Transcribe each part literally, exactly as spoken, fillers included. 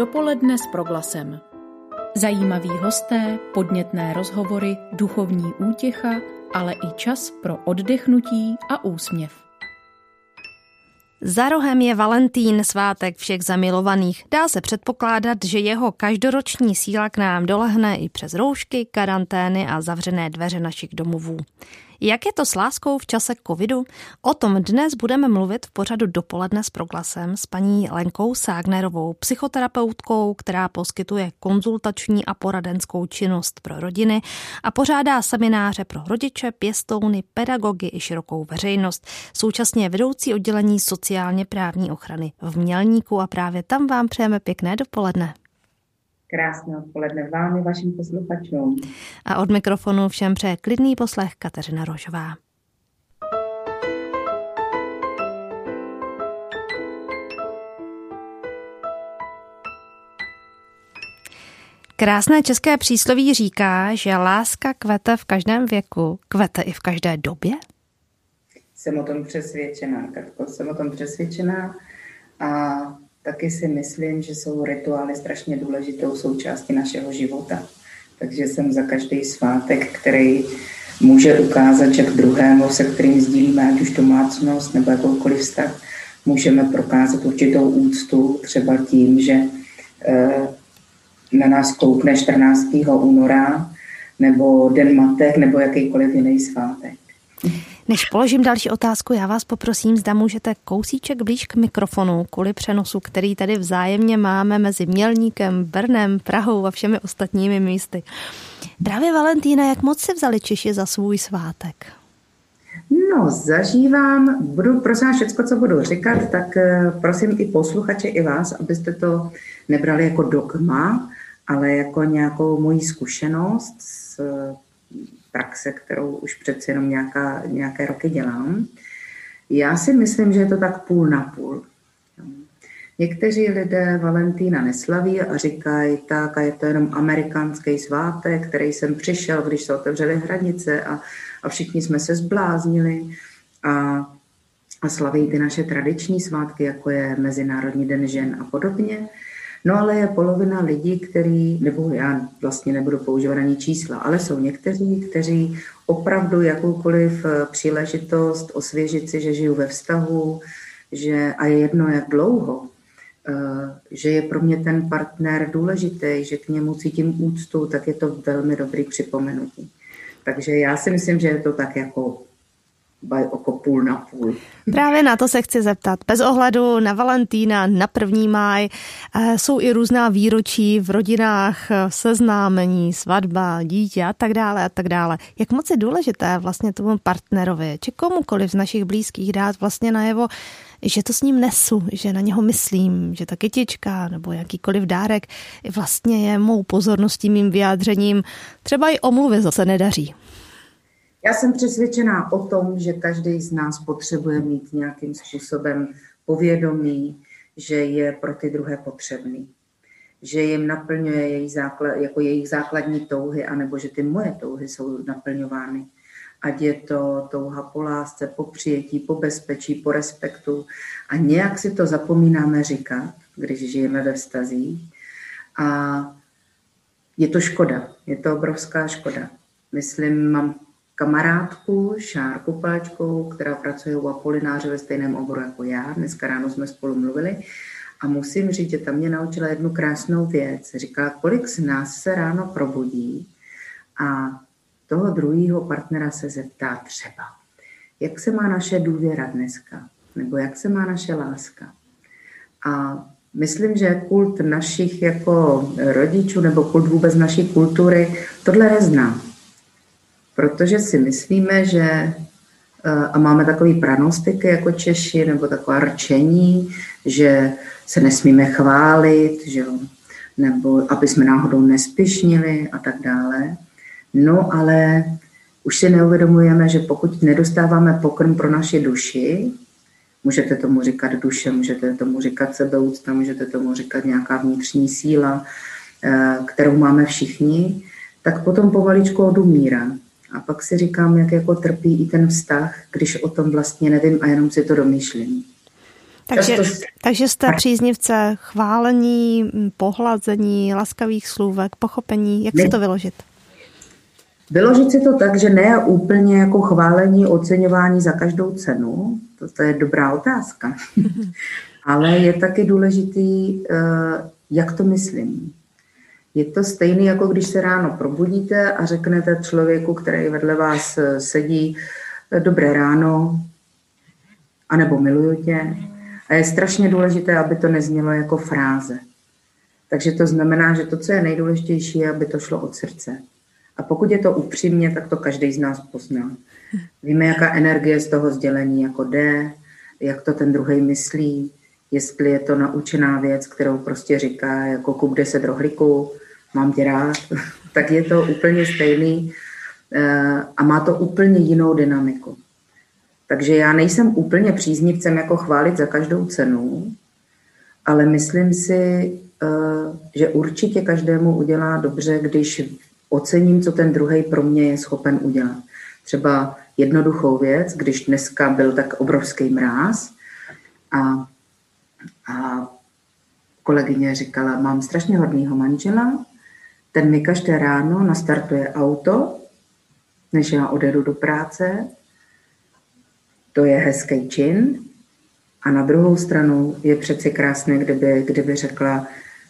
Dopoledne s Proglasem. Zajímaví hosté, podnětné rozhovory, duchovní útěcha, ale i čas pro oddechnutí a úsměv. Za rohem je Valentín, svátek všech zamilovaných. Dá se předpokládat, že jeho každoroční síla k nám dolehne i přes roušky, karantény a zavřené dveře našich domovů. Jak je to s láskou v čase covidu? O tom dnes budeme mluvit v pořadu Dopoledne s Proglasem s paní Lenkou Ságnerovou, psychoterapeutkou, která poskytuje konzultační a poradenskou činnost pro rodiny a pořádá semináře pro rodiče, pěstouny, pedagogy i širokou veřejnost. Současně vedoucí oddělení sociálně právní ochrany v Mělníku a právě tam vám přejeme pěkné dopoledne. Krásné odpoledne vám i vašim posluchačům. A od mikrofonu všem přeje klidný poslech Kateřina Rožová. Krásné české přísloví říká, že láska kvete v každém věku, kvete i v každé době? Jsem o tom přesvědčená, Katko, jsem o tom přesvědčená a taky si myslím, že jsou rituály strašně důležitou součástí našeho života. Takže jsem za každý svátek, který může ukázat, že k druhému, se kterým sdílíme ať už domácnost nebo jakoukoliv vztah, můžeme prokázat určitou úctu třeba tím, že na nás koukne čtrnáctého února nebo Den matek nebo jakýkoliv jiný svátek. Než položím další otázku, já vás poprosím, zda můžete kousíček blíž k mikrofonu kvůli přenosu, který tady vzájemně máme mezi Mělníkem, Brnem, Prahou a všemi ostatními místy. Právě Valentína, jak moc si vzali Češi za svůj svátek? No, zažívám, budu, prosím vás, všecko, co budu říkat, tak prosím i posluchače, i vás, abyste to nebrali jako dogma, ale jako nějakou moji zkušenost s praxe, kterou už přeci jenom nějaká, nějaké roky dělám. Já si myslím, že je to tak půl na půl. Někteří lidé Valentína neslaví a říkají tak, a je to jenom amerikánský svátek, který jsem přišel, když se otevřely hranice a, a všichni jsme se zbláznili a, a slaví ty naše tradiční svátky, jako je Mezinárodní den žen a podobně. No ale je polovina lidí, který, nebo já vlastně nebudu používat ani čísla, ale jsou někteří, kteří opravdu jakoukoliv příležitost osvěžit si, že žiju ve vztahu, že a je jedno jak dlouho, že je pro mě ten partner důležitý, že k němu cítím úctu, tak je to velmi dobrý připomenutí. Takže já si myslím, že je to tak jako oko půl na půl. Právě na to se chci zeptat. Bez ohledu na Valentína, na první máj, jsou i různá výročí v rodinách, seznámení, svatba, dítě a tak dále a tak dále. Jak moc je důležité vlastně tomu partnerovi, či komukoliv z našich blízkých dát vlastně najevo, že to s ním nesu, že na něho myslím, že ta kytička nebo jakýkoliv dárek vlastně je mou pozorností, mým vyjádřením, třeba i omluvy zase nedaří. Já jsem přesvědčená o tom, že každý z nás potřebuje mít nějakým způsobem povědomí, že je pro ty druhé potřebný, že jim naplňuje jejich, základ, jako jejich základní touhy, anebo že ty moje touhy jsou naplňovány. Ať je to touha po lásce, po přijetí, po bezpečí, po respektu. A nějak si to zapomínáme říkat, když žijeme ve vztazích. A je to škoda, je to obrovská škoda. Myslím, mám kamarádku Šárku Palečkovou, která pracuje u Apolináře ve stejném oboru jako já. Dneska ráno jsme spolu mluvili a musím říct, že ta mě naučila jednu krásnou věc. Říkala, kolik z nás se ráno probudí a toho druhého partnera se zeptá třeba, jak se má naše důvěra dneska, nebo jak se má naše láska. A myslím, že kult našich jako rodičů nebo kult vůbec naší kultury tohle nezná. Protože si myslíme, že a máme takový pranostiky jako Češi, nebo taková rčení, že se nesmíme chválit, že, nebo aby jsme náhodou nespišnili a tak dále. No ale už si neuvědomujeme, že pokud nedostáváme pokrm pro naši duši, můžete tomu říkat duše, můžete tomu říkat sebeúcta, můžete tomu říkat nějaká vnitřní síla, kterou máme všichni, tak potom pomaličku odumírá. A pak si říkám, jak jako trpí i ten vztah, když o tom vlastně nevím a jenom si to domýšlím. Takže, takže jste příznivce chválení, pohlazení, laskavých slůvek, pochopení. Jak si to vyložit? Vyložit si to tak, že ne úplně jako chválení, oceňování za každou cenu. To, to je dobrá otázka. Ale je taky důležitý, jak to myslím. Je to stejné, jako když se ráno probudíte a řeknete člověku, který vedle vás sedí, dobré ráno, anebo miluju tě. A je strašně důležité, aby to neznělo jako fráze. Takže to znamená, že to, co je nejdůležitější, je, aby to šlo od srdce. A pokud je to upřímně, tak to každý z nás pozná. Víme, jaká energie z toho sdělení jako jde, jak to ten druhej myslí, jestli je to naučená věc, kterou prostě říká, jako kup deset rohlíků, mám tě rád, tak je to úplně stejný a má to úplně jinou dynamiku. Takže já nejsem úplně příznivcem jako chválit za každou cenu, ale myslím si, že určitě každému udělá dobře, když ocením, co ten druhej pro mě je schopen udělat. Třeba jednoduchou věc, když dneska byl tak obrovský mráz a, a kolegyně říkala, mám strašně hodnýho manžela, ten mi každé ráno nastartuje auto, než já odjedu do práce, to je hezký čin a na druhou stranu je přeci krásné, kdyby, kdyby řekla,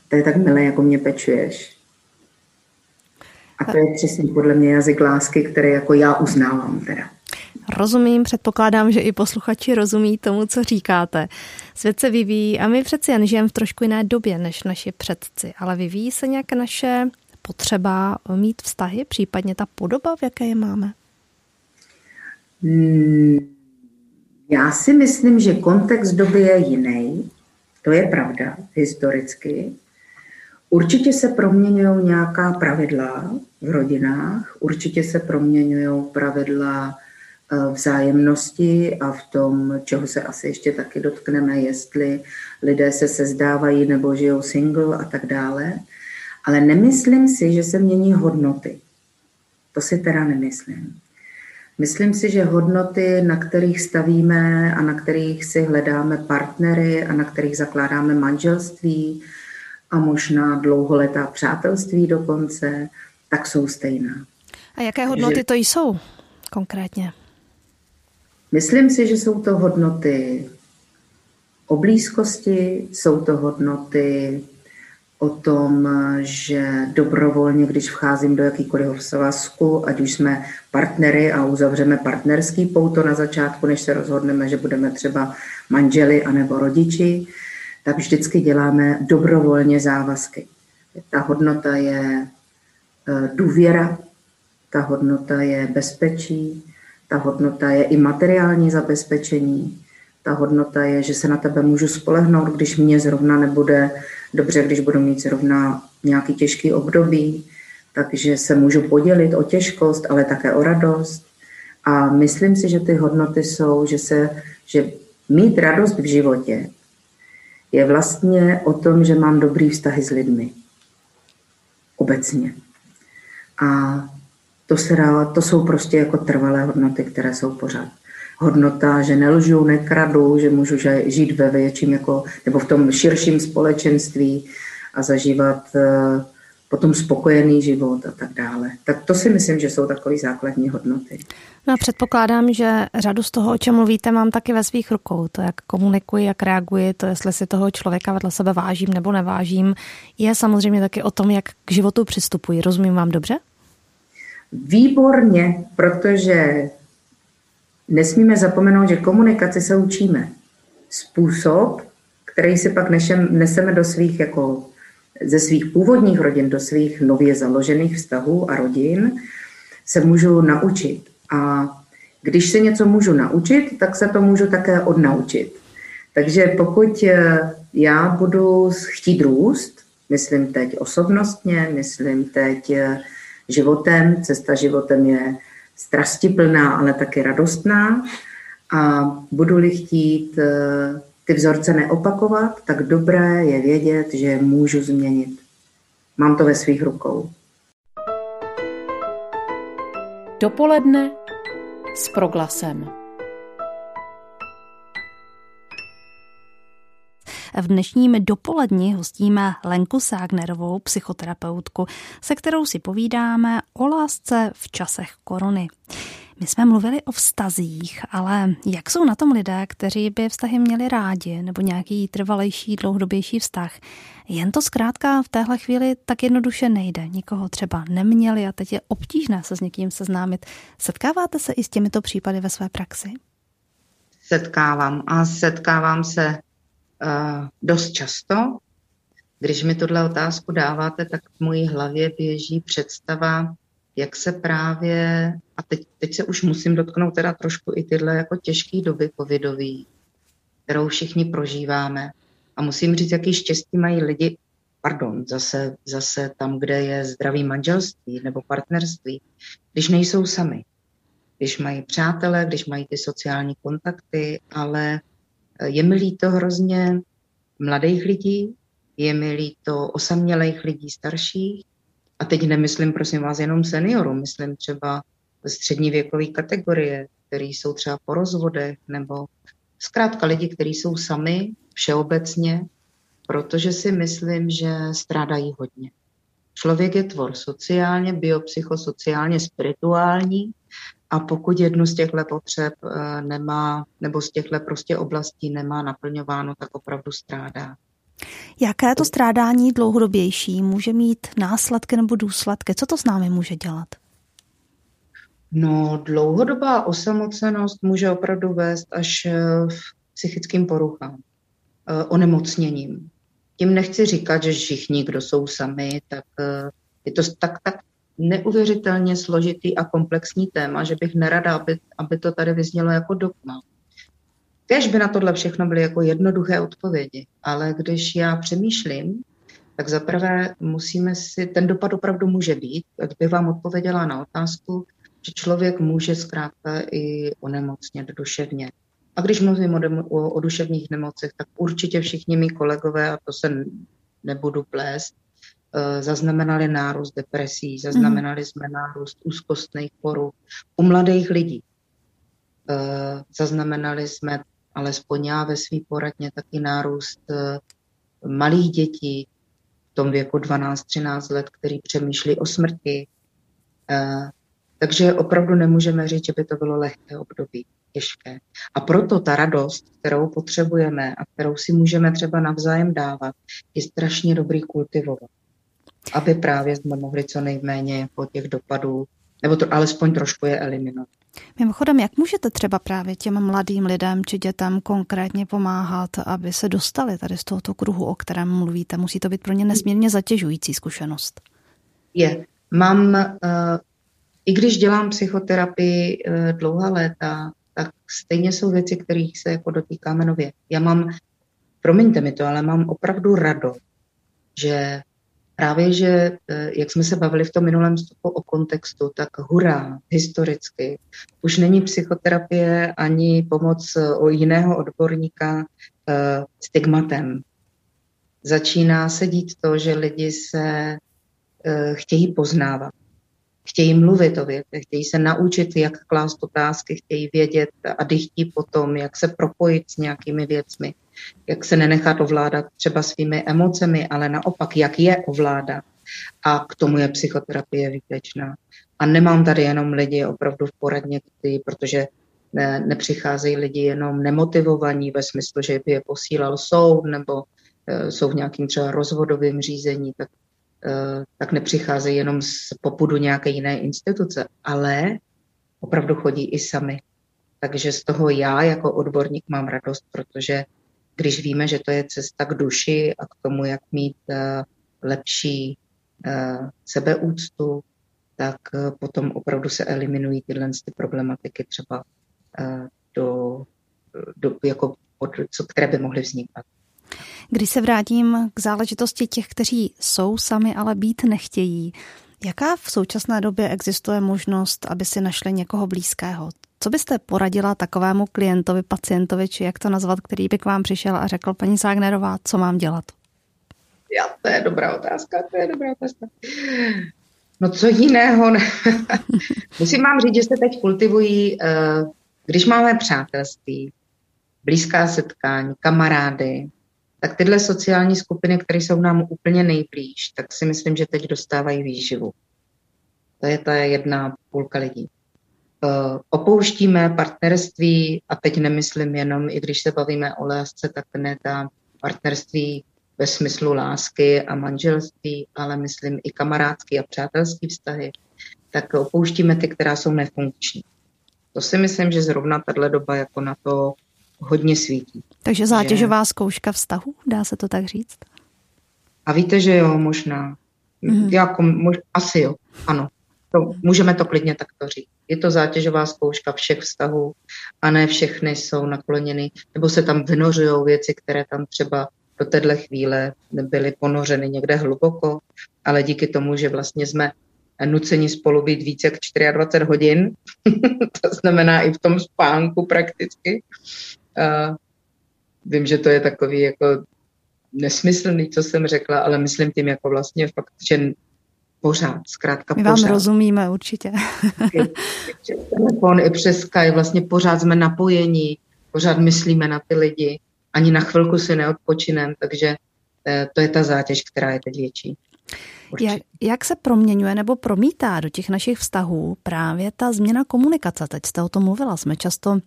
to je tak milé, jako mě pečuješ. A to je přesně podle mě jazyk lásky, který jako já uznávám teda. Rozumím, předpokládám, že i posluchači rozumí tomu, co říkáte. Svět se vyvíjí a my přeci jen žijeme v trošku jiné době než naši předci, ale vyvíjí se nějak naše potřeba mít vztahy, případně ta podoba, v jaké je máme? Hmm, já si myslím, že kontext doby je jiný. To je pravda, historicky. Určitě se proměňují nějaká pravidla v rodinách, určitě se proměňují pravidla vzájemnosti a v tom, čeho se asi ještě taky dotkneme, jestli lidé se sezdávají nebo žijou single a tak dále. Ale nemyslím si, že se mění hodnoty. To si teda nemyslím. Myslím si, že hodnoty, na kterých stavíme a na kterých si hledáme partnery a na kterých zakládáme manželství, a možná dlouholetá přátelství dokonce, tak jsou stejná. A jaké hodnoty to jsou konkrétně? Myslím si, že jsou to hodnoty o blízkosti, jsou to hodnoty o tom, že dobrovolně, když vcházím do jakýkoliv svazku, ať už jsme partnery a uzavřeme partnerský pouto na začátku, než se rozhodneme, že budeme třeba manželi anebo rodiči, tak vždycky děláme dobrovolně závazky. Ta hodnota je důvěra, ta hodnota je bezpečí, ta hodnota je i materiální zabezpečení, ta hodnota je, že se na tebe můžu spolehnout, když mě zrovna nebude dobře, když budu mít zrovna nějaký těžký období, takže se můžu podělit o těžkost, ale také o radost. A myslím si, že ty hodnoty jsou, že, se, že mít radost v životě je vlastně o tom, že mám dobrý vztahy s lidmi. Obecně. A to, se dá, to jsou prostě jako trvalé hodnoty, které jsou pořád. Hodnota, že nelžu, nekradu, že můžu žít ve větším jako, nebo v tom širším společenství a zažívat uh, potom spokojený život a tak dále. Tak to si myslím, že jsou takové základní hodnoty. No a předpokládám, že řadu z toho, o čem mluvíte, mám taky ve svých rukou. To, jak komunikuji, jak reaguji, to, jestli si toho člověka vedle sebe vážím nebo nevážím, je samozřejmě taky o tom, jak k životu přistupuji. Rozumím vám dobře? Výborně, protože nesmíme zapomenout, že komunikaci se učíme. Způsob, který si pak neseme do svých jako ze svých původních rodin do svých nově založených vztahů a rodin se můžu naučit. A když se něco můžu naučit, tak se to můžu také odnaučit. Takže pokud já budu chtít růst, myslím teď osobnostně, myslím teď životem, cesta životem je strastiplná, ale taky radostná a budu-li chtít ty vzorce neopakovat, tak dobré je vědět, že můžu změnit. Mám to ve svých rukou. Dopoledne s Proglasem. V dnešním dopoledni hostíme Lenku Ságnerovou, psychoterapeutku, se kterou si povídáme o lásce v časech korony. My jsme mluvili o vztazích, ale jak jsou na tom lidé, kteří by vztahy měli rádi, nebo nějaký trvalejší, dlouhodobější vztah? Jen to zkrátka v téhle chvíli tak jednoduše nejde. Nikoho třeba neměli a teď je obtížné se s někým seznámit. Setkáváte se i s těmito případy ve své praxi? Setkávám a setkávám se uh, dost často. Když mi tuhle otázku dáváte, tak v mojí hlavě běží představa, jak se právě, a teď, teď se už musím dotknout teda trošku i tyhle jako těžké doby covidový, kterou všichni prožíváme. A musím říct, jaký štěstí mají lidi, pardon, zase, zase tam, kde je zdravý manželství nebo partnerství, když nejsou sami, když mají přátelé, když mají ty sociální kontakty, ale je mi líto hrozně mladých lidí, je mi líto osamělých lidí starších, a teď nemyslím, prosím vás, jenom seniorů, myslím třeba střední věkové kategorie, které jsou třeba po rozvodech, nebo zkrátka lidi, kteří jsou sami všeobecně, protože si myslím, že strádají hodně. Člověk je tvor sociálně, biopsychosociálně, spirituální a pokud jednu z těchto potřeb nemá, nebo z těchto prostě oblastí nemá naplňováno, tak opravdu strádá. Jaké to strádání dlouhodobější může mít následky nebo důsledky? Co to s námi může dělat? No, dlouhodobá osamocenost může opravdu vést až k psychickým poruchám, onemocněním. Tím nechci říkat, že všichni, kdo jsou sami, tak je to tak, tak neuvěřitelně složitý a komplexní téma, že bych nerada, aby, aby to tady vyznělo jako dogma. Kéž by na tohle všechno byly jako jednoduché odpovědi, ale když já přemýšlím, tak zaprvé musíme si, ten dopad opravdu může být, jak bych vám odpověděla na otázku, že člověk může zkrátka i onemocnět duševně. A když mluvím o, demo, o, o duševních nemocech, tak určitě všichni mý kolegové, a to se nebudu plést, zaznamenali nárůst depresí, zaznamenali jsme nárůst úzkostných poruch u mladých lidí. Zaznamenali jsme alespoň já ve svý poradně taky nárůst malých dětí v tom věku dvanáct třináct let, který přemýšlí o smrti. Takže opravdu nemůžeme říct, že by to bylo lehké období, těžké. A proto ta radost, kterou potřebujeme a kterou si můžeme třeba navzájem dávat, je strašně dobrý kultivovat, aby právě jsme mohli co nejméně po těch dopadů, nebo to alespoň trošku je eliminovat. Mimochodem, jak můžete třeba právě těm mladým lidem či dětem konkrétně pomáhat, aby se dostali tady z tohoto kruhu, o kterém mluvíte? Musí to být pro ně nesmírně zatěžující zkušenost. Je. Mám, i když dělám psychoterapii dlouhá léta, tak stejně jsou věci, kterých se jako dotýkáme nově. Já mám, promiňte mi to, ale mám opravdu radost, že právě, že jak jsme se bavili v tom minulém vstupu o kontextu, tak hurá, historicky, už není psychoterapie ani pomoc o jiného odborníka eh, stigmatem. Začíná se dít to, že lidi se eh, chtějí poznávat, chtějí mluvit o věcech, chtějí se naučit, jak klást otázky, chtějí vědět a dychtí potom, jak se propojit s nějakými věcmi. Jak se nenechat ovládat třeba svými emocemi, ale naopak, jak je ovládat. A k tomu je psychoterapie výtečná. A nemám tady jenom lidi opravdu v poradně, kdy, protože ne, nepřicházejí lidi jenom nemotivovaní ve smyslu, že by je posílal soud nebo e, jsou v nějakým třeba rozvodovém řízení, tak, e, tak nepřicházejí jenom z popudu nějaké jiné instituce, ale opravdu chodí i sami. Takže z toho já jako odborník mám radost, protože když víme, že to je cesta k duši a k tomu, jak mít uh, lepší uh, sebeúctu, tak uh, potom opravdu se eliminují tyhle ty problematiky třeba, uh, do, do, jako, od, co, které by mohly vznikat. Když se vrátím k záležitosti těch, kteří jsou sami, ale být nechtějí, jaká v současné době existuje možnost, aby si našli někoho blízkého? Co byste poradila takovému klientovi, pacientovi, či jak to nazvat, který by k vám přišel a řekl, paní Ságnerová, co mám dělat? Já, to je dobrá otázka, to je dobrá otázka. No co jiného? Musím vám říct, že se teď kultivují, když máme přátelství, blízká setkání, kamarády, tak tyhle sociální skupiny, které jsou nám úplně nejblíž, tak si myslím, že teď dostávají výživu. To je ta jedna půlka lidí. Opouštíme partnerství, a teď nemyslím jenom, i když se bavíme o lásce, tak ne ta partnerství ve smyslu lásky a manželství, ale myslím i kamarádský a přátelský vztahy, tak opouštíme ty, která jsou nefunkční. To si myslím, že zrovna tato doba jako na to hodně svítí. Takže zátěžová že... zkouška vztahu, dá se to tak říct? A víte, že jo, možná. Mm-hmm. Jako, mož... Asi jo, ano. To, můžeme to klidně takto říct. Je to zátěžová zkouška všech vztahů a ne všechny jsou nakloněny, nebo se tam vynořují věci, které tam třeba do téhle chvíle byly ponořeny někde hluboko, ale díky tomu, že vlastně jsme nuceni spolu být více jak dvacet čtyři hodin, to znamená i v tom spánku prakticky. Uh, vím, že to je takový jako nesmyslný, co jsem řekla, ale myslím tím jako vlastně fakt, že pořád, zkrátka pořád. My vám pořád. Rozumíme určitě. I, i přes telefon, i přes Skype, vlastně pořád jsme napojeni, pořád myslíme na ty lidi, ani na chvilku si neodpočinem, takže eh, to je ta zátěž, která je teď větší. Jak, jak se proměňuje nebo promítá do těch našich vztahů právě ta změna komunikace? Teď jste o tom mluvila, jsme často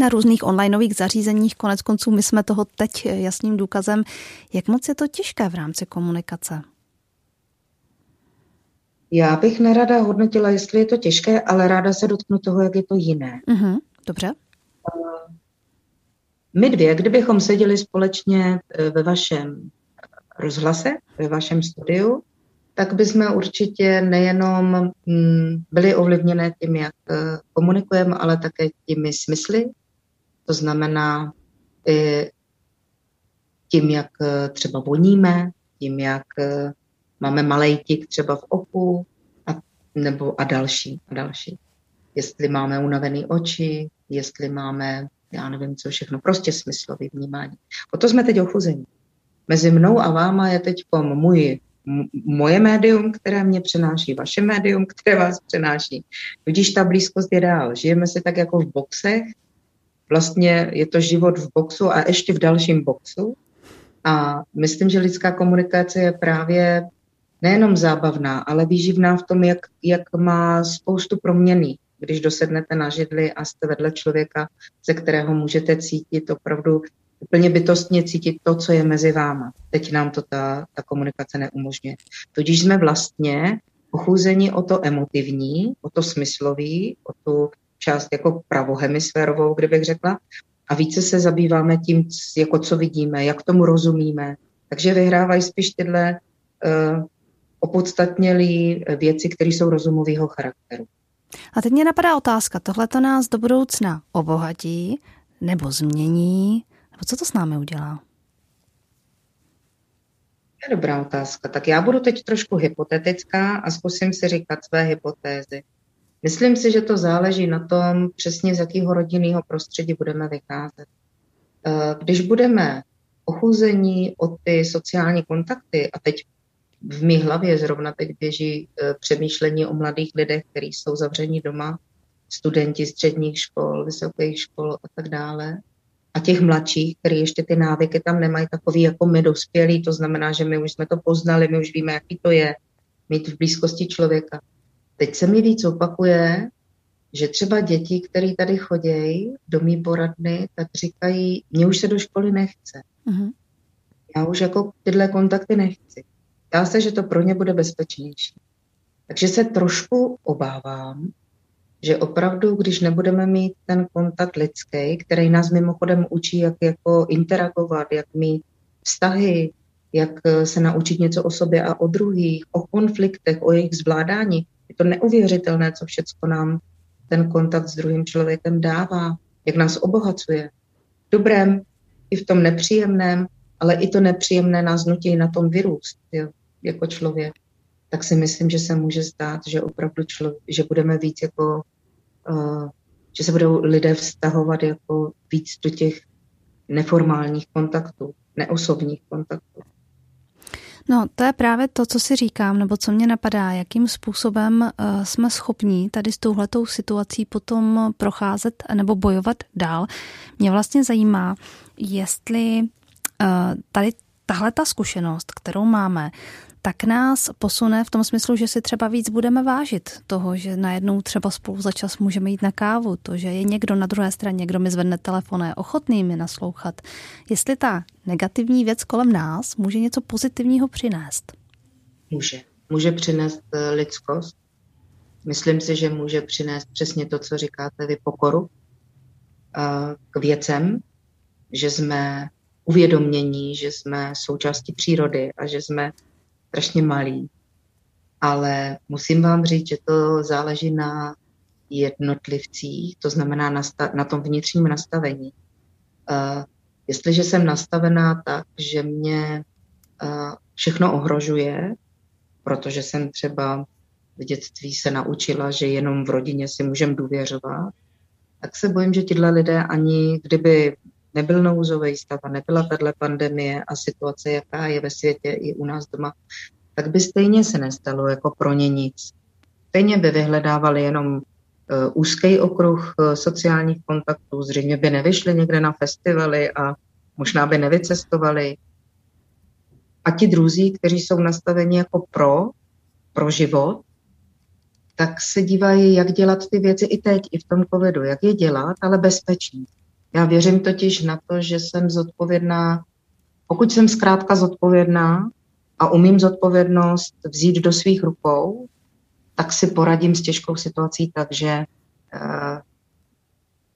na různých onlineových zařízeních, konec konců my jsme toho teď jasným důkazem. Jak moc je to těžké v rámci komunikace? Já bych nerada hodnotila, jestli je to těžké, ale ráda se dotknu toho, jak je to jiné. Mm-hmm, dobře. My dvě, kdybychom seděli společně ve vašem rozhlase, ve vašem studiu, tak bychom určitě nejenom byli ovlivněné tím, jak komunikujeme, ale také těmi smysly. To znamená tím, jak třeba voníme, tím, jak máme malej tik třeba v oku a, nebo a další, a další. Jestli máme unavený oči, jestli máme, já nevím co všechno, prostě smyslový vnímání. O to jsme teď ochuzení. Mezi mnou a váma je teď můj, m- moje médium, které mě přenáší, vaše médium, které vás přenáší. Vidíš, ta blízkost je dál. Žijeme si tak jako v boxech. Vlastně je to život v boxu a ještě v dalším boxu. A myslím, že lidská komunikace je právě nejenom zábavná, ale výživná v tom, jak, jak má spoustu proměnných. Když dosednete na židli a jste vedle člověka, ze kterého můžete cítit opravdu úplně bytostně cítit to, co je mezi váma. Teď nám to ta, ta komunikace neumožňuje. Tudíž jsme vlastně ochuzeni o to emotivní, o to smyslový, o tu část jako pravohemisférovou, kdybych řekla, a více se zabýváme tím, jako co vidíme, jak tomu rozumíme. Takže vyhrávají spíš tyhle uh, opodstatnělý věci, které jsou rozumového charakteru. A teď mě napadá otázka, tohle to nás do budoucna obohatí nebo změní? Nebo co to s námi udělá? To je dobrá otázka. Tak já budu teď trošku hypotetická a zkusím si říkat své hypotézy. Myslím si, že to záleží na tom, přesně z jakého rodinného prostředí budeme vycházet. Když budeme ochuzení o ty sociální kontakty, a teď v mý hlavě zrovna teď běží přemýšlení o mladých lidech, kteří jsou zavření doma, studenti středních škol, vysokých škol a tak dále, a těch mladších, kteří ještě ty návyky tam nemají takový jako my dospělí, to znamená, že my už jsme to poznali, my už víme, jaký to je mít v blízkosti člověka. Teď se mi víc opakuje, že třeba děti, které tady chodějí do mý poradny, tak říkají, mně už se do školy nechce. Uh-huh. Já už jako tyhle kontakty nechci. Dá se, že to pro ně bude bezpečnější. Takže se trošku obávám, že opravdu, když nebudeme mít ten kontakt lidský, který nás mimochodem učí, jak jako interagovat, jak mít vztahy, jak se naučit něco o sobě a o druhých, o konfliktech, o jejich zvládání, je to neuvěřitelné, co všecko nám ten kontakt s druhým člověkem dává, jak nás obohacuje. V dobrém, i v tom nepříjemném, ale i to nepříjemné nás nutí na tom vyrůst, jo, jako člověk. Tak si myslím, že se může zdát, že opravdu člověk, že budeme víc jako, uh, že se budou lidé vztahovat jako víc do těch neformálních kontaktů, neosobních kontaktů. No, to je právě to, co si říkám, nebo co mě napadá, jakým způsobem jsme schopni tady s touhletou situací potom procházet nebo bojovat dál. Mě vlastně zajímá, jestli tady tahle ta zkušenost, kterou máme, tak nás posune v tom smyslu, že si třeba víc budeme vážit toho, že najednou třeba spolu za čas můžeme jít na kávu, to, že je někdo na druhé straně, kdo mi zvedne telefon a je ochotný mi naslouchat. Jestli ta negativní věc kolem nás může něco pozitivního přinést? Může. Může přinést lidskost. Myslím si, že může přinést přesně to, co říkáte vy, pokoru k věcem, že jsme uvědomění, že jsme součástí přírody a že jsme strašně malí. Ale musím vám říct, že to záleží na jednotlivcích, to znamená na, sta- na tom vnitřním nastavení. Uh, jestliže jsem nastavená tak, že mě uh, všechno ohrožuje, protože jsem třeba v dětství se naučila, že jenom v rodině si můžem důvěřovat, tak se bojím, že tyhle lidé ani kdyby nebyl nouzový stav a nebyla tato pandemie a situace, jaká je ve světě i u nás doma, tak by stejně se nestalo jako pro ně nic. Stejně by vyhledávali jenom uh, úzký okruh uh, sociálních kontaktů, zřejmě by nevyšli někde na festivaly a možná by nevycestovali. A ti druzí, kteří jsou nastaveni jako pro, pro život, tak se dívají, jak dělat ty věci i teď, i v tom covidu, jak je dělat, ale bezpečně. Já věřím totiž na to, že jsem zodpovědná, pokud jsem zkrátka zodpovědná a umím zodpovědnost vzít do svých rukou, tak si poradím s těžkou situací, takže uh,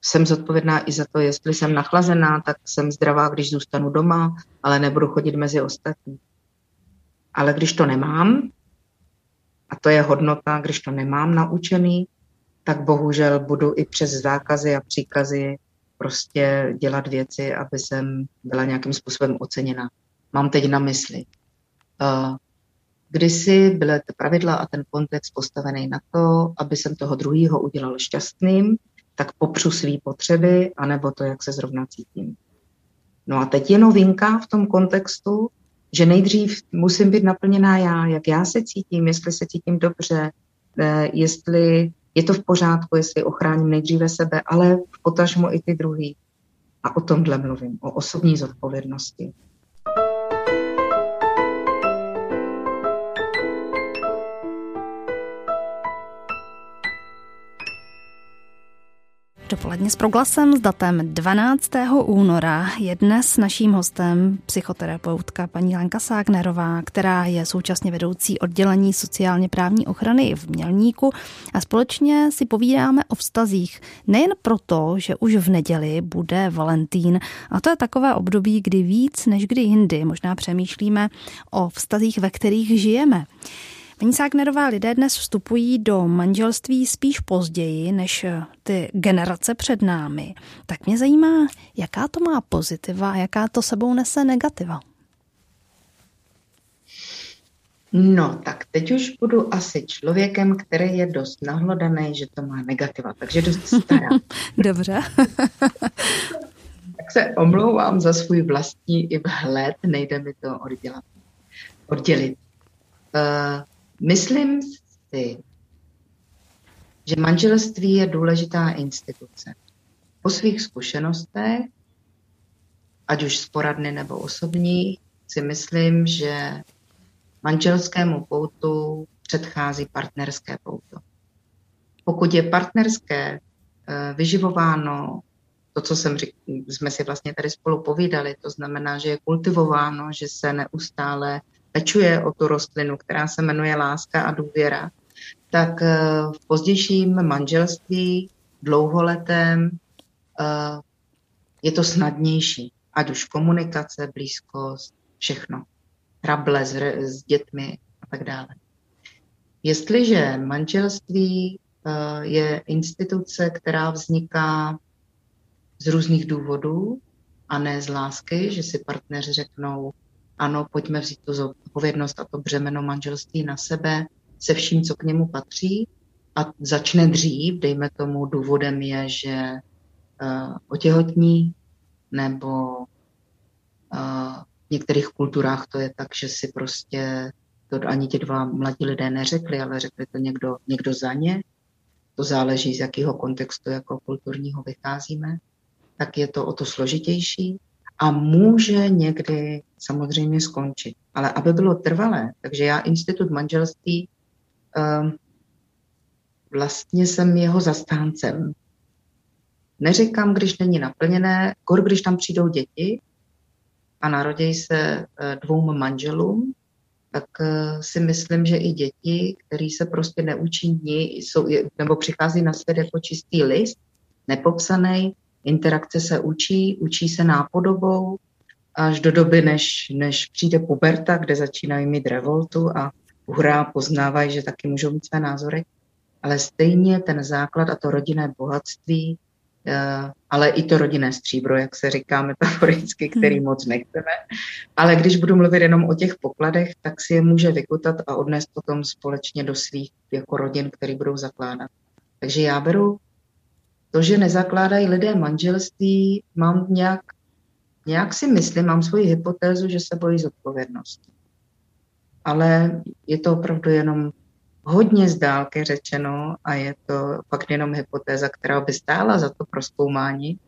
jsem zodpovědná i za to, jestli jsem nachlazená, tak jsem zdravá, když zůstanu doma, ale nebudu chodit mezi ostatní. Ale když to nemám, a to je hodnota, když to nemám naučený, tak bohužel budu i přes zákazy a příkazy prostě dělat věci, aby jsem byla nějakým způsobem oceněna. Mám teď na mysli. Kdysi byly ty pravidla a ten kontext postavený na to, aby jsem toho druhýho udělal šťastným, tak popřu svý potřeby, anebo to, jak se zrovna cítím. No a teď je novinka v tom kontextu, že nejdřív musím být naplněná já, jak já se cítím, jestli se cítím dobře, jestli je to v pořádku, jestli ochráním nejdříve sebe, ale potažmo i ty druhý. A o tomhle mluvím, o osobní zodpovědnosti. Dopoledne s Proglasem s datem dvanáctého února je dnes naším hostem psychoterapeutka paní Lenka Ságnerová, která je současně vedoucí oddělení sociálně právní ochrany v Mělníku a společně si povídáme o vztazích. Nejen proto, že už v neděli bude Valentín a to je takové období, kdy víc než kdy jindy možná přemýšlíme o vztazích, ve kterých žijeme. Paní Ságnerová, lidé dnes vstupují do manželství spíš později než ty generace před námi. Tak mě zajímá, jaká to má pozitiva a jaká to sebou nese negativa. No, tak teď už budu asi člověkem, který je dost nahlodaný, že to má negativa, takže dost stará. Dobře. Tak se omlouvám za svůj vlastní i vhled, nejde mi to oddělat, oddělit. Uh, Myslím si, že manželství je důležitá instituce. Po svých zkušenostech, ať už z poradny nebo osobní, si myslím, že manželskému poutu předchází partnerské pouto. Pokud je partnerské vyživováno, to, co jsem řík, jsme si vlastně tady spolu povídali, to znamená, že je kultivováno, že se neustále pečuje o tu rostlinu, která se jmenuje láska a důvěra, tak v pozdějším manželství dlouholetém je to snadnější. Ať už komunikace, blízkost, všechno. Trable s, s dětmi a tak dále. Jestliže manželství je instituce, která vzniká z různých důvodů a ne z lásky, že si partneři řeknou, ano, pojďme vzít tu zodpovědnost a to břemeno manželství na sebe se vším, co k němu patří a začne dřív, dejme tomu, důvodem je, že uh, otěhotní nebo uh, v některých kulturách to je tak, že si prostě to ani ti dva mladí lidé neřekli, ale řekli to někdo, někdo za ně. To záleží, z jakého kontextu jako kulturního vycházíme. Tak je to o to složitější. a může někdy samozřejmě skončit. Ale aby bylo trvalé, takže já institut manželství vlastně jsem jeho zastáncem. Neříkám, když není naplněné, kor, když tam přijdou děti a narodí se dvou manželům, tak si myslím, že i děti, který se prostě neučí dní, jsou, nebo přichází na svět jako čistý list, nepopsaný, interakce se učí, učí se nápodobou, až do doby, než, než přijde puberta, kde začínají mít revoltu a hurá, poznávají, že taky můžou mít své názory, ale stejně ten základ a to rodinné bohatství, ale i to rodinné stříbro, jak se říká metaforicky, který moc nechceme. Ale když budu mluvit jenom o těch pokladech, tak si je může vykutat a odnést potom společně do svých jako rodin, který budou zakládat. Takže já beru to, že nezakládají lidé manželství, mám nějak, nějak si myslím, mám svoji hypotézu, že se bojí zodpovědnosti. Ale je to opravdu jenom hodně z dálky řečeno a je to fakt jenom hypotéza, která by stála za to prozkoumání,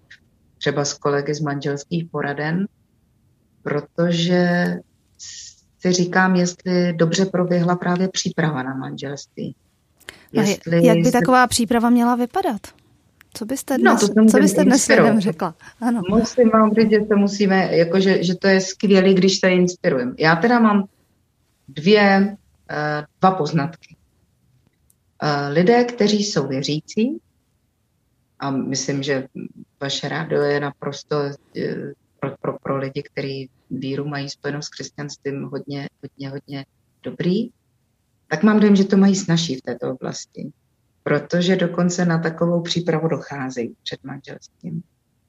třeba s kolegy z manželských poraden, protože si říkám, jestli dobře proběhla právě příprava na manželství. Jestli jak by se... taková příprava měla vypadat? Co byste dnes, no, co byste dnes lidem řekla? Ano. Musím vám říct, že, musíme, jako že, že to je skvělé, když se inspirujeme. Já teda mám dvě, dva poznatky. Lidé, kteří jsou věřící, a myslím, že vaše rádio je naprosto pro, pro, pro lidi, kteří víru mají spojenou s křesťanstvím hodně, hodně, hodně dobrý, tak mám dojem, že to mají snazší v této oblasti, protože dokonce na takovou přípravu docházejí před manželstvím.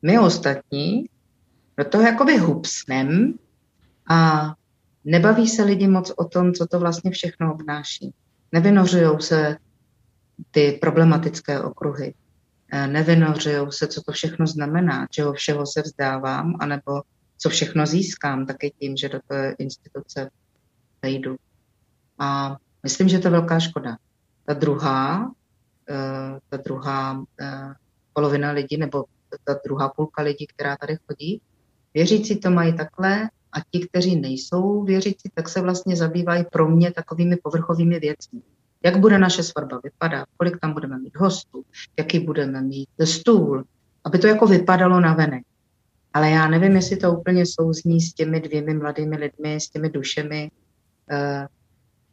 My ostatní do toho jakoby hupsnem a nebaví se lidi moc o tom, co to vlastně všechno obnáší. Nevynořujou se ty problematické okruhy. Nevynořujou se, co to všechno znamená, čeho všeho se vzdávám, anebo co všechno získám taky tím, že do té instituce nejdu. A myslím, že to je velká škoda. Ta druhá, ta druhá polovina lidí, nebo ta druhá půlka lidí, která tady chodí, věřící to mají takhle, a ti, kteří nejsou věřící, tak se vlastně zabývají pro mě takovými povrchovými věcmi. Jak bude naše svatba vypadat, kolik tam budeme mít hostů, jaký budeme mít stůl, aby to jako vypadalo navenek. Ale já nevím, jestli to úplně souzní s těmi dvěmi mladými lidmi, s těmi dušemi eh,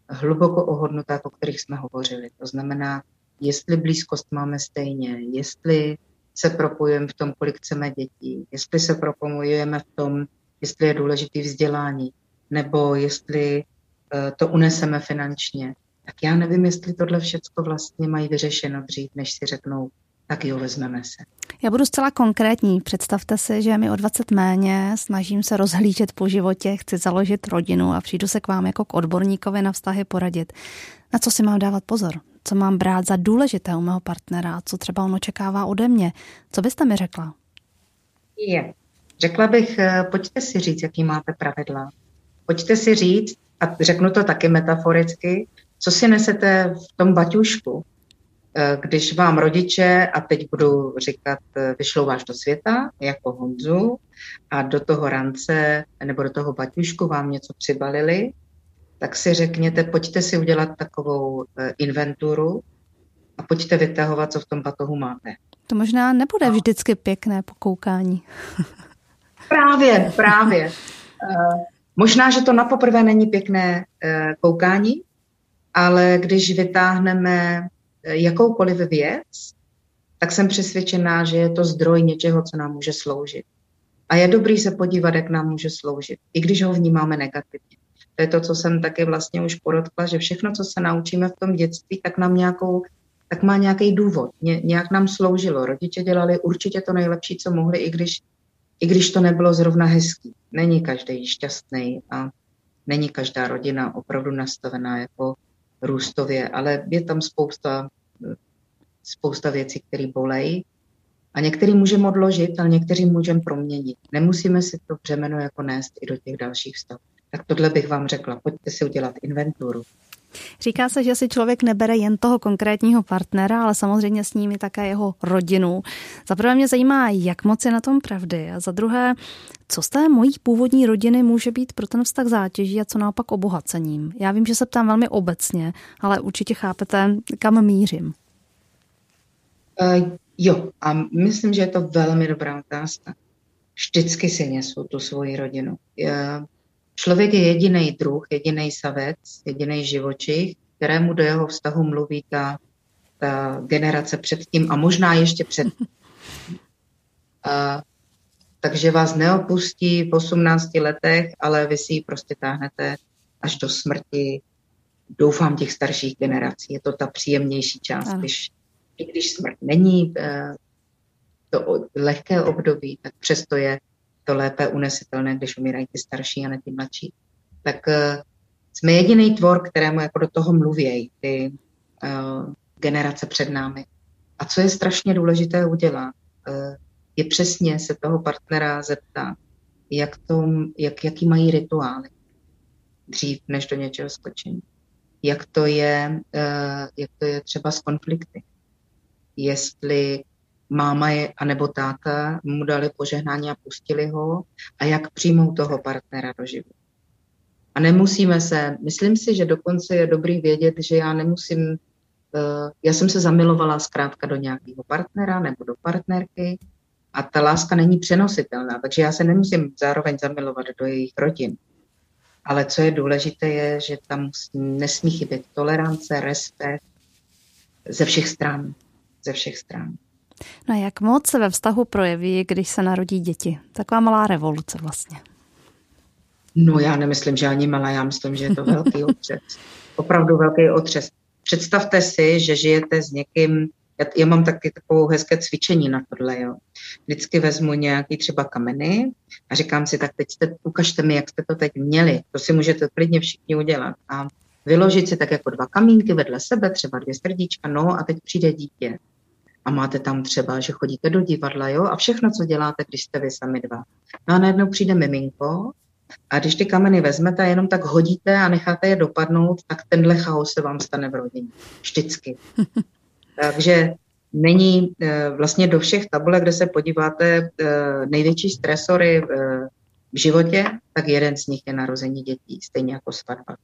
hluboko o hodnotách, o kterých jsme hovořili. To znamená, jestli blízkost máme stejně, jestli se propojujeme v tom, kolik chceme dětí, jestli se propojujeme v tom, jestli je důležitý vzdělání, nebo jestli to uneseme finančně, tak já nevím, jestli tohle všecko vlastně mají vyřešeno dřív, než si řeknou, tak jo, vezmeme se. Já budu zcela konkrétní. Představte si, že mi o dvacet méně, snažím se rozhlížet po životě, chci založit rodinu a přijdu se k vám jako k odborníkovi na vztahy poradit. Na co si mám dávat pozor? Co mám brát za důležité u mého partnera? Co třeba on očekává ode mě? Co byste mi řekla? Je. Řekla bych, pojďte si říct, jaký máte pravidla. Pojďte si říct, a řeknu to taky metaforicky, co si nesete v tom baťušku, když vám rodiče, a teď budu říkat, vyšlou vás do světa, jako Honzu, a do toho rance nebo do toho baťušku vám něco přibalili, tak si řekněte, pojďte si udělat takovou inventuru a pojďte vytahovat, co v tom batohu máte. To možná nebude vždycky pěkné pokoukání. Právě, právě. Možná, že to napoprvé není pěkné koukání, ale když vytáhneme jakoukoliv věc, tak jsem přesvědčená, že je to zdroj něčeho, co nám může sloužit. A je dobrý se podívat, jak nám může sloužit, i když ho vnímáme negativně. To je to, co jsem taky vlastně už podotkla, že všechno, co se naučíme v tom dětství, tak nám nějakou tak má nějaký důvod, Ně, nějak nám sloužilo. Rodiče dělali určitě to nejlepší, co mohli, i když, i když to nebylo zrovna hezký. Není každý šťastný a není každá rodina opravdu nastavená jako růstově, ale je tam spousta, spousta věcí, které bolejí a některý můžeme odložit, ale některý můžeme proměnit. Nemusíme si to břemeno jako nést i do těch dalších vztahů. Tak tohle bych vám řekla, pojďte si udělat inventuru. Říká se, že si člověk nebere jen toho konkrétního partnera, ale samozřejmě s ním i také jeho rodinu. Za prvé mě zajímá, jak moc je na tom pravdy, a za druhé, co z té mojí původní rodiny může být pro ten vztah zátěží a co naopak obohacením. Já vím, že se ptám velmi obecně, ale určitě chápete, kam mířím. Uh, jo, a myslím, že je to velmi dobrá otázka. Vždycky si nesou tu svoji rodinu. Uh, člověk je jediný druh, jediný savec, jediný živočich, kterému do jeho vztahu mluví ta, ta generace předtím a možná ještě předtím. Uh, takže vás neopustí v osmnácti letech, ale vy si ji prostě táhnete až do smrti, doufám, těch starších generací. Je to ta příjemnější část, když I když smrt není to lehké období, tak přesto je to lépe unesitelné, když umírají ty starší a ne ty mladší. Tak jsme jediný tvor, kterému jako do toho mluvějí ty uh, generace před námi. A co je strašně důležité udělat, uh, je přesně se toho partnera zeptat, jak to, jak, jaký mají rituály dřív, než do něčeho skočení. Jak to je, uh, jak to je třeba s konflikty. Jestli máma je, anebo táta mu dali požehnání a pustili ho a jak přijmou toho partnera do života. A nemusíme se, myslím si, že dokonce je dobrý vědět, že já nemusím, já jsem se zamilovala zkrátka do nějakého partnera nebo do partnerky a ta láska není přenositelná, takže já se nemusím zároveň zamilovat do jejich rodin. Ale co je důležité je, že tam nesmí chybět tolerance, respekt ze všech stran. ze všech stran. No jak moc se ve vztahu projeví, když se narodí děti? Taková malá revoluce vlastně. No já nemyslím, že ani malá, já myslím, že je to velký otřes. Opravdu velký otřes. Představte si, že žijete s někým, já, já mám taky takovou hezké cvičení na tohle, jo. Vždycky vezmu nějaký třeba kameny a říkám si, tak teď jste, ukažte mi, jak jste to teď měli. To si můžete klidně všichni udělat. A vyložit si tak jako dva kamínky vedle sebe, třeba dvě srdíčka, no a teď přijde dítě. A máte tam třeba, že chodíte do divadla, jo, a všechno, co děláte, když jste vy sami dva. No a najednou přijde miminko a když ty kameny vezmete a jenom tak hodíte a necháte je dopadnout, tak tenhle chaos se vám stane v rodině. Vždycky. Takže není vlastně do všech tabulek, kde se podíváte největší stresory v životě, tak jeden z nich je narození dětí, stejně jako svatba.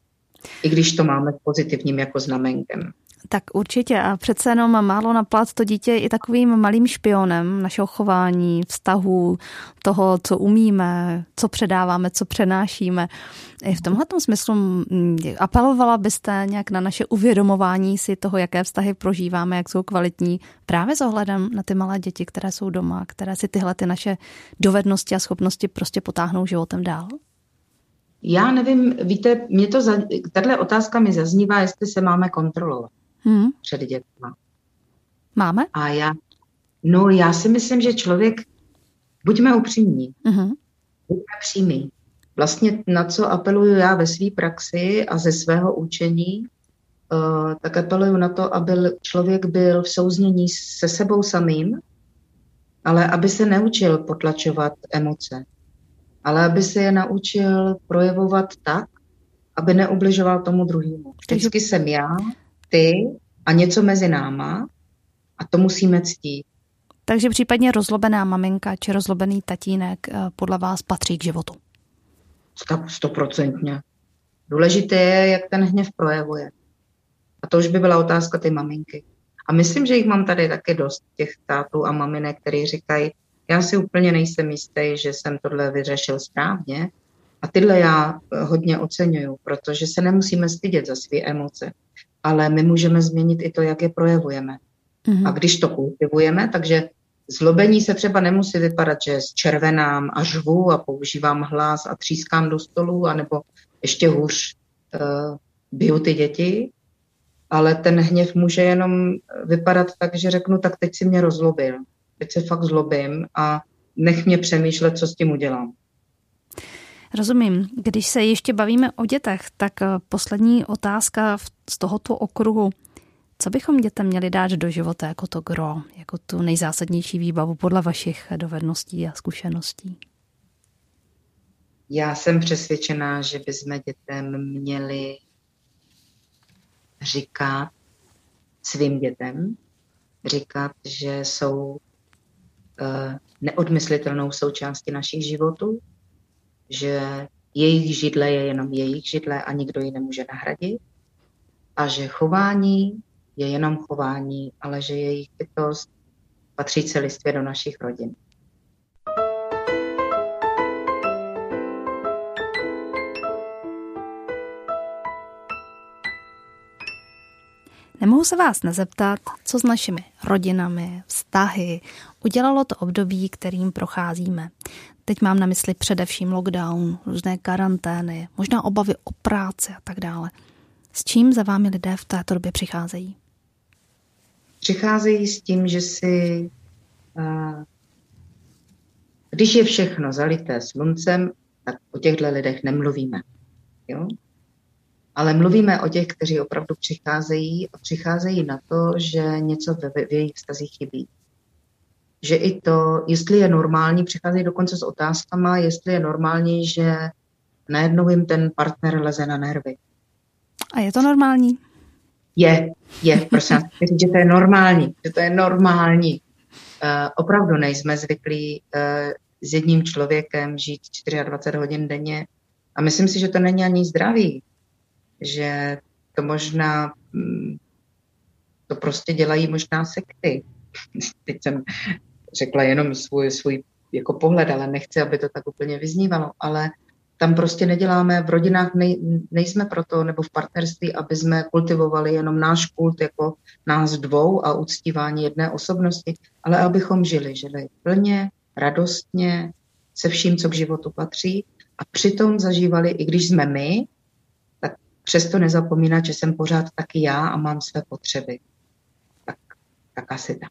I když to máme pozitivním jako znamenkem. Tak určitě a přece jenom málo naplát to dítě je i takovým malým špionem našeho chování, vztahu, toho, co umíme, co předáváme, co přenášíme. I v tomhletom smyslu apelovala byste nějak na naše uvědomování si toho, jaké vztahy prožíváme, jak jsou kvalitní, právě s ohledem na ty malé děti, které jsou doma, které si tyhle ty naše dovednosti a schopnosti prostě potáhnou životem dál? Já nevím, víte, mě to za, tato otázka mi zaznívá, jestli se máme kontrolovat hmm. před dětma. Máme? A já, no já si myslím, že člověk, buďme upřímní, uh-huh. buďme přímí. Vlastně na co apeluju já ve své praxi a ze svého učení, uh, tak apeluju na to, aby člověk byl v souznění se sebou samým, ale aby se neučil potlačovat emoce. Ale aby se je naučil projevovat tak, aby neubližoval tomu druhému. Vždycky jsem já, ty a něco mezi náma a to musíme ctít. Takže případně rozlobená maminka či rozlobený tatínek podle vás patří k životu? Stoprocentně. Důležité je, jak ten hněv projevuje. A to už by byla otázka ty maminky. A myslím, že jich mám tady taky dost, těch tátů a maminek, který říkají, já si úplně nejsem jistý, že jsem tohle vyřešil správně a tyhle já hodně oceňuju, protože se nemusíme stydět za své emoce, ale my můžeme změnit i to, jak je projevujeme. Mm-hmm. A když to kultivujeme, takže zlobení se třeba nemusí vypadat, že zčervenám a žvu a používám hlas a třískám do stolu, anebo ještě hůř uh, biju ty děti, ale ten hněv může jenom vypadat tak, že řeknu, tak teď si mě rozlobil. Teď se fakt zlobím a nech mě přemýšlet, co s tím udělám. Rozumím. Když se ještě bavíme o dětech, tak poslední otázka z tohoto okruhu. Co bychom dětem měli dát do života jako to gro, jako tu nejzásadnější výbavu podle vašich dovedností a zkušeností? Já jsem přesvědčená, že bychom dětem měli říkat svým dětem, říkat, že jsou e, neodmyslitelnou součástí našich životů, že jejich židle je jenom jejich židle a nikdo ji nemůže nahradit a že chování je jenom chování, ale že jejich bytost patří celistvě do našich rodin. Nemohu se vás nezeptat, co s našimi rodinami, vztahy udělalo to období, kterým procházíme. Teď mám na mysli především lockdown, různé karantény, možná obavy o práci a tak dále. S čím za vámi lidé v této době přicházejí? Přicházejí s tím, že si, když je všechno zalité sluncem, tak o těchto lidech nemluvíme. Jo? Ale mluvíme o těch, kteří opravdu přicházejí a přicházejí na to, že něco ve, v jejich vztazích chybí. Že i to, jestli je normální, přicházejí dokonce s otázkama, jestli je normální, že najednou jim ten partner leze na nervy. A je to normální? Je, je, prosím, že to je normální, že to je normální. Uh, opravdu nejsme zvyklí uh, s jedním člověkem žít dvacet čtyři hodin denně a myslím si, že to není ani zdravý. Že to možná, to prostě dělají možná sekty. Teď jsem řekla jenom svůj, svůj jako pohled, ale nechci, aby to tak úplně vyznívalo, ale tam prostě neděláme, v rodinách nej, nejsme proto, nebo v partnerství, aby jsme kultivovali jenom náš kult, jako nás dvou a uctívání jedné osobnosti, ale abychom žili, žili plně, radostně, se vším, co k životu patří a přitom zažívali, i když jsme my, přesto nezapomínat, že jsem pořád taky já a mám své potřeby. Tak, tak asi tak.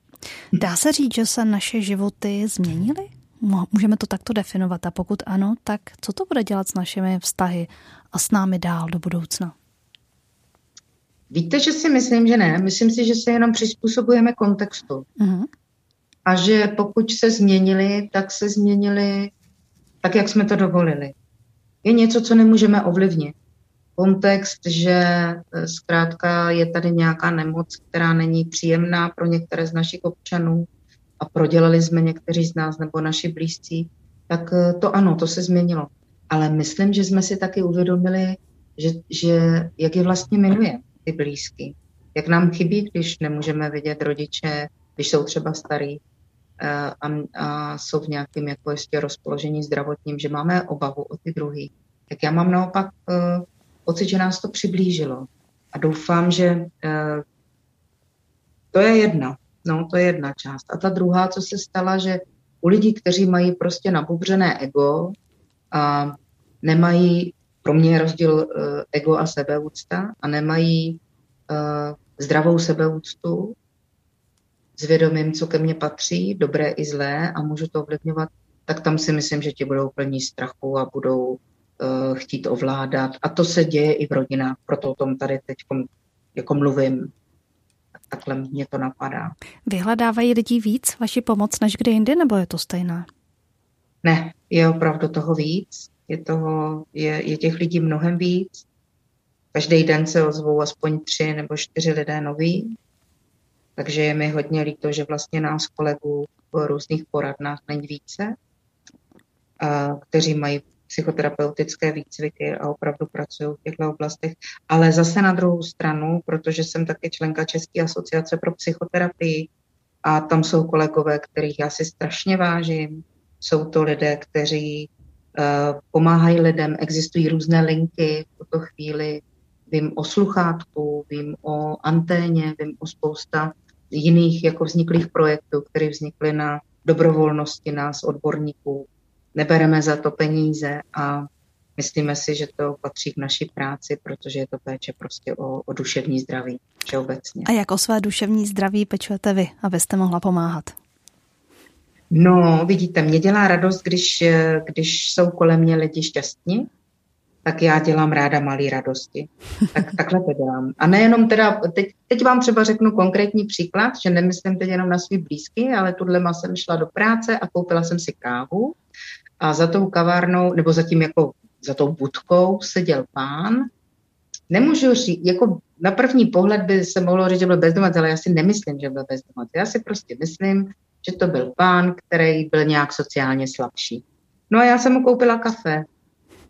Dá se říct, že se naše životy změnily? Můžeme to takto definovat a pokud ano, tak co to bude dělat s našimi vztahy a s námi dál do budoucna? Víte, že si myslím, že ne. Myslím si, že se jenom přizpůsobujeme kontextu. Uh-huh. A že pokud se změnily, tak se změnily tak, jak jsme to dovolili. Je něco, co nemůžeme ovlivnit. Kontext, že zkrátka je tady nějaká nemoc, která není příjemná pro některé z našich občanů a prodělali jsme někteří z nás nebo naši blízcí, tak to ano, to se změnilo. Ale myslím, že jsme si taky uvědomili, že, že jak je vlastně miluje ty blízky. Jak nám chybí, když nemůžeme vidět rodiče, když jsou třeba starý a, a jsou v nějakém jako ještě rozpoložení zdravotním, že máme obavu o ty druhý. Tak já mám naopak pocit, že nás to přiblížilo. A doufám, že eh, to je jedna. No, to je jedna část. A ta druhá, co se stala, že u lidí, kteří mají prostě nabubřené ego a nemají, pro mě je rozdíl eh, ego a sebeúcta, a nemají eh, zdravou sebeúctu s vědomím, co ke mně patří, dobré i zlé, a můžu to ovlivňovat, tak tam si myslím, že ti budou plní strachu a budou chtít ovládat. A to se děje i v rodinách, proto o tom tady teď jako mluvím. Takhle mě to napadá. Vyhledávají lidi víc vaši pomoc než kdy jindy, nebo je to stejné? Ne, je opravdu toho víc. Je, toho, je, je těch lidí mnohem víc. Každý den se ozvou aspoň tři nebo čtyři lidé noví. Takže je mi hodně líto, že vlastně nás kolegů v různých poradnách není více, kteří mají psychoterapeutické výcviky a opravdu pracuju v těchto oblastech. Ale zase na druhou stranu, protože jsem také členka České asociace pro psychoterapii a tam jsou kolegové, kterých já si strašně vážím. Jsou to lidé, kteří uh, pomáhají lidem. Existují různé linky v tuto chvíli. Vím o sluchátku, vím o anténě, vím o spousta jiných jako vzniklých projektů, které vznikly na dobrovolnosti nás, odborníků. Nebereme za to peníze a myslíme si, že to patří k naší práci, protože je to péče prostě o, o duševní zdraví všeobecně. A jak o své duševní zdraví pečujete vy, abyste mohla pomáhat? No, vidíte, mě dělá radost, když, když jsou kolem mě lidi šťastní, tak já dělám ráda malý radosti. Tak, takhle to dělám. A nejenom teda, teď, teď vám třeba řeknu konkrétní příklad, že nemyslím teď jenom na svý blízky, ale tudlema jsem šla do práce a koupila jsem si kávu. A za tou kavárnou, nebo za tím jako za tou budkou seděl pán nemůžu říct, jako na první pohled by se mohlo říct, že byl bezdomovec, ale já si nemyslím, že byl bezdomovec. Já si prostě myslím, že to byl pán, který byl nějak sociálně slabší. No a já jsem mu koupila kafe.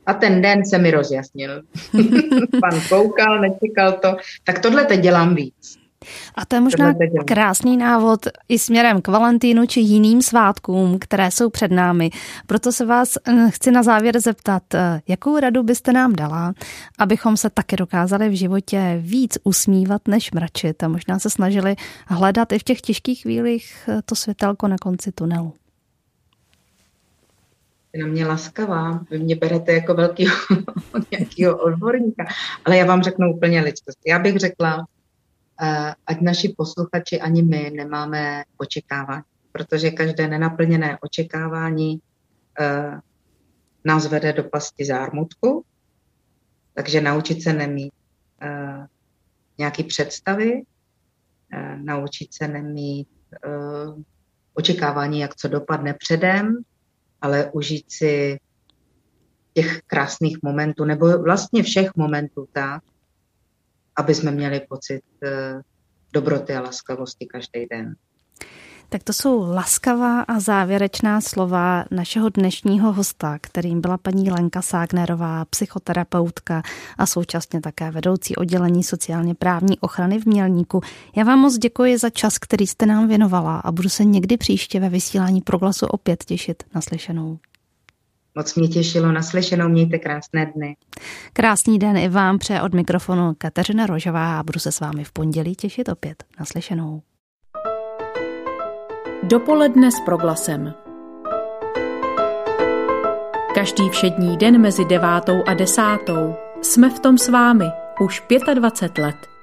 A ten den se mi rozjasnil. Pan koukal, nečekal to. Tak tohle teď dělám víc. A to je možná krásný návod i směrem k Valentínu či jiným svátkům, které jsou před námi. Proto se vás chci na závěr zeptat, jakou radu byste nám dala, abychom se taky dokázali v životě víc usmívat než mračit a možná se snažili hledat i v těch těžkých chvílích to světelko na konci tunelu. Jste na mě laskavá, vy mě berete jako velkýho nějakýho odborníka, ale já vám řeknu úplně lidskost. Já bych řekla, ať naši posluchači ani my nemáme očekávání, protože každé nenaplněné očekávání eh, nás vede do pasti zármutku, takže naučit se nemít eh, nějaké představy, eh, naučit se nemít eh, očekávání, jak co dopadne předem, ale užít si těch krásných momentů, nebo vlastně všech momentů tak, aby jsme měli pocit dobroty a laskavosti každý den. Tak to jsou laskavá a závěrečná slova našeho dnešního hosta, kterým byla paní Lenka Ságnerová, psychoterapeutka a současně také vedoucí oddělení sociálně právní ochrany v Mělníku. Já vám moc děkuji za čas, který jste nám věnovala a budu se někdy příště ve vysílání Proglasu opět těšit na slyšenou. Moc mě těšilo na slyšenou, mějte krásné dny. Krásný den i vám přeje od mikrofonu Kateřina Rožová a budu se s vámi v pondělí těšit opět na slyšenou. Dopoledne s Proglasem. Každý všední den mezi devátou a desátou jsme v tom s vámi už dvacet pět let.